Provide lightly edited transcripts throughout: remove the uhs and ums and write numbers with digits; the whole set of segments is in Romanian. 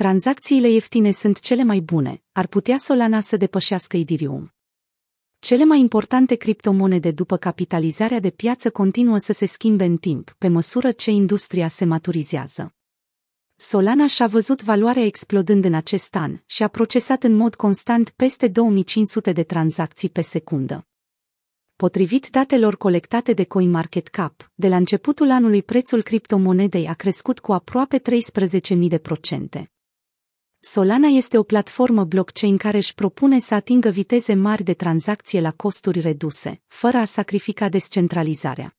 Tranzacțiile ieftine sunt cele mai bune, ar putea Solana să depășească Ethereum. Cele mai importante criptomonede după capitalizarea de piață continuă să se schimbe în timp, pe măsură ce industria se maturizează. Solana și-a văzut valoarea explodând în acest an și a procesat în mod constant peste 2500 de tranzacții pe secundă. Potrivit datelor colectate de CoinMarketCap, de la începutul anului prețul criptomonedei a crescut cu aproape 13.000%. Solana este o platformă blockchain care își propune să atingă viteze mari de tranzacție la costuri reduse, fără a sacrifica descentralizarea.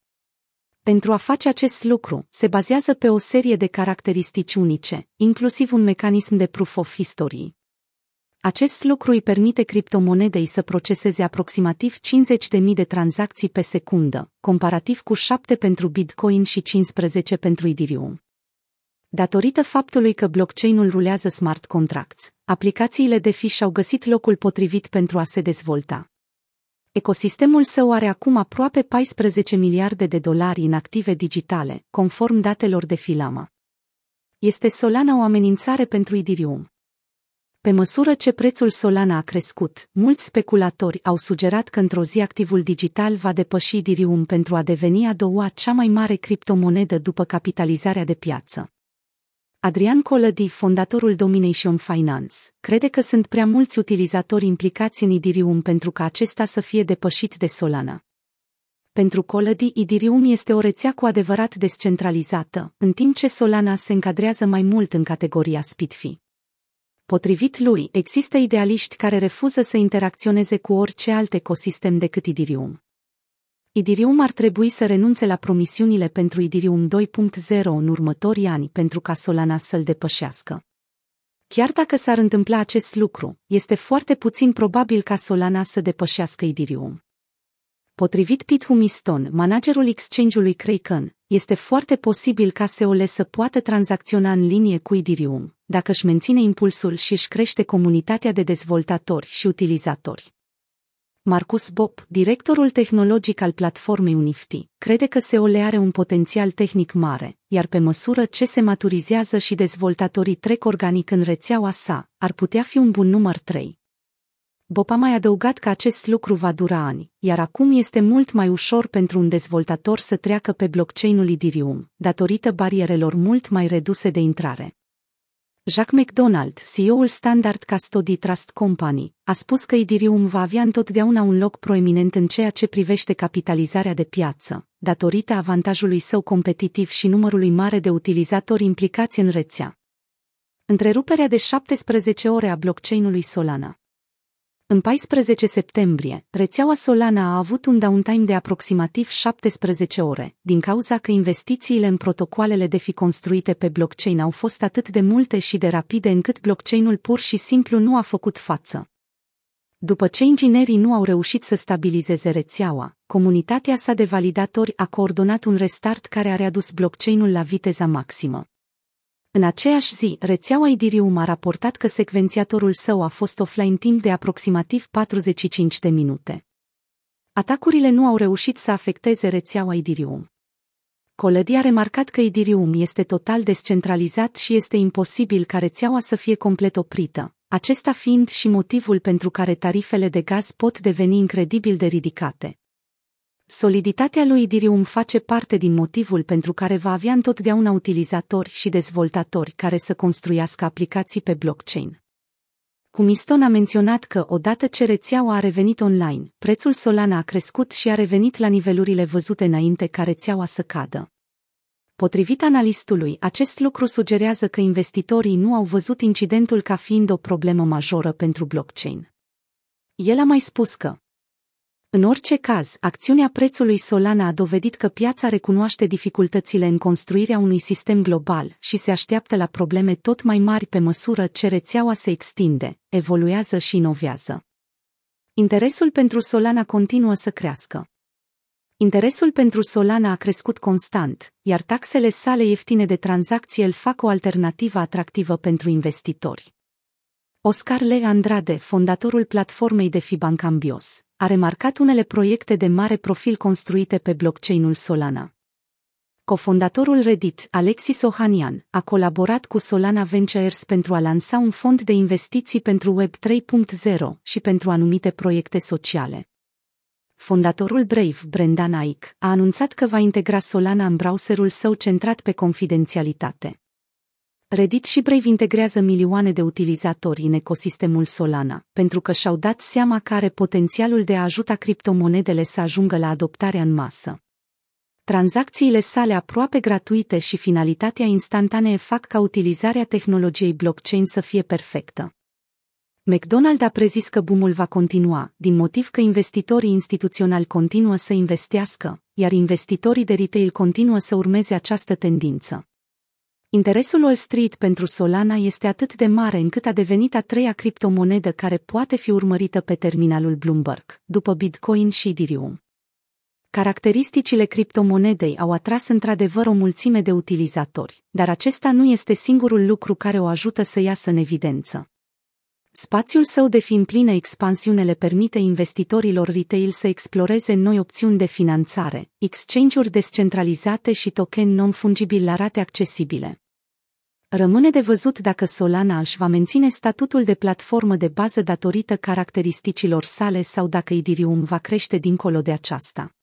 Pentru a face acest lucru, se bazează pe o serie de caracteristici unice, inclusiv un mecanism de Proof of History. Acest lucru îi permite criptomonedei să proceseze aproximativ 50.000 de tranzacții pe secundă, comparativ cu 7 pentru Bitcoin și 15 pentru Ethereum. Datorită faptului că blockchain-ul rulează smart contracts, aplicațiile DeFi și-au găsit locul potrivit pentru a se dezvolta. Ecosistemul său are acum aproape $14 miliarde în active digitale, conform datelor de Filama. Este Solana o amenințare pentru Ethereum? Pe măsură ce prețul Solana a crescut, mulți speculatori au sugerat că într-o zi activul digital va depăși Ethereum pentru a deveni a doua cea mai mare criptomonedă după capitalizarea de piață. Adrian Colati, fondatorul Domination Finance, crede că sunt prea mulți utilizatori implicați în Ethereum pentru ca acesta să fie depășit de Solana. Pentru Colati, Ethereum este o rețea cu adevărat descentralizată, în timp ce Solana se încadrează mai mult în categoria SPDFI. Potrivit lui, există idealiști care refuză să interacționeze cu orice alt ecosistem decât Ethereum. Ethereum ar trebui să renunțe la promisiunile pentru Ethereum 2.0 în următorii ani pentru ca Solana să-l depășească. Chiar dacă s-ar întâmpla acest lucru, este foarte puțin probabil ca Solana să depășească Ethereum. Potrivit Pete Humiston, managerul exchange-ului Kraken, este foarte posibil ca SOL să poată tranzacționa în linie cu Ethereum, dacă își menține impulsul și își crește comunitatea de dezvoltatori și utilizatori. Marcus Bopp, directorul tehnologic al platformei Unifi, crede că SOL are un potențial tehnic mare, iar pe măsură ce se maturizează și dezvoltatorii trec organic în rețeaua sa, ar putea fi un bun număr 3. Bopp a mai adăugat că acest lucru va dura ani, iar acum este mult mai ușor pentru un dezvoltator să treacă pe blockchain-ul Ethereum, datorită barierelor mult mai reduse de intrare. Jacques McDonald, CEO-ul Standard Custody Trust Company, a spus că Ethereum va avea întotdeauna un loc proeminent în ceea ce privește capitalizarea de piață, datorită avantajului său competitiv și numărului mare de utilizatori implicați în rețea. Întreruperea de 17 ore a blockchain-ului Solana. În 14 septembrie, rețeaua Solana a avut un downtime de aproximativ 17 ore, din cauza că investițiile în protocoalele DeFi construite pe blockchain au fost atât de multe și de rapide încât blockchain-ul pur și simplu nu a făcut față. După ce inginerii nu au reușit să stabilizeze rețeaua, comunitatea sa de validatori a coordonat un restart care a readus blockchain-ul la viteza maximă. În aceeași zi, rețeaua Ethereum a raportat că secvențiatorul său a fost offline timp de aproximativ 45 de minute. Atacurile nu au reușit să afecteze rețeaua Ethereum. Colati a remarcat că Ethereum este total descentralizat și este imposibil ca rețeaua să fie complet oprită, acesta fiind și motivul pentru care tarifele de gaz pot deveni incredibil de ridicate. Soliditatea lui Ethereum face parte din motivul pentru care va avea întotdeauna utilizatori și dezvoltatori care să construiască aplicații pe blockchain. Humiston a menționat că, odată ce rețeaua a revenit online, prețul Solana a crescut și a revenit la nivelurile văzute înainte ca rețeaua să cadă. Potrivit analistului, acest lucru sugerează că investitorii nu au văzut incidentul ca fiind o problemă majoră pentru blockchain. El a mai spus că, în orice caz, acțiunea prețului Solana a dovedit că piața recunoaște dificultățile în construirea unui sistem global și se așteaptă la probleme tot mai mari pe măsură ce rețeaua se extinde, evoluează și inovează. Interesul pentru Solana continuă să crească. Interesul pentru Solana a crescut constant, iar taxele sale ieftine de tranzacție îl fac o alternativă atractivă pentru investitori. Oscar Leandrade, fondatorul platformei DeFi Bank Ambos, a remarcat unele proiecte de mare profil construite pe blockchain-ul Solana. cofondatorul Reddit, Alexis Ohanian, a colaborat cu Solana Ventures pentru a lansa un fond de investiții pentru Web 3.0 și pentru anumite proiecte sociale. Fondatorul Brave, Brendan Eich, a anunțat că va integra Solana în browserul său centrat pe confidențialitate. Reddit și Brave integrează milioane de utilizatori în ecosistemul Solana, pentru că și-au dat seama că are potențialul de a ajuta criptomonedele să ajungă la adoptarea în masă. Tranzacțiile sale aproape gratuite și finalitatea instantanee fac ca utilizarea tehnologiei blockchain să fie perfectă. McDonald a prezis că boom-ul va continua, din motiv că investitorii instituționali continuă să investească, iar investitorii de retail continuă să urmeze această tendință. Interesul Wall Street pentru Solana este atât de mare încât a devenit a treia criptomonedă care poate fi urmărită pe terminalul Bloomberg, după Bitcoin și Ethereum. Caracteristicile criptomonedei au atras într-adevăr o mulțime de utilizatori, dar acesta nu este singurul lucru care o ajută să iasă în evidență. Spațiul său de fiind plină expansiunele permite investitorilor retail să exploreze noi opțiuni de finanțare, exchange-uri descentralizate și token non-fungibili la rate accesibile. Rămâne de văzut dacă Solana își va menține statutul de platformă de bază datorită caracteristicilor sale sau dacă Ethereum va crește dincolo de aceasta.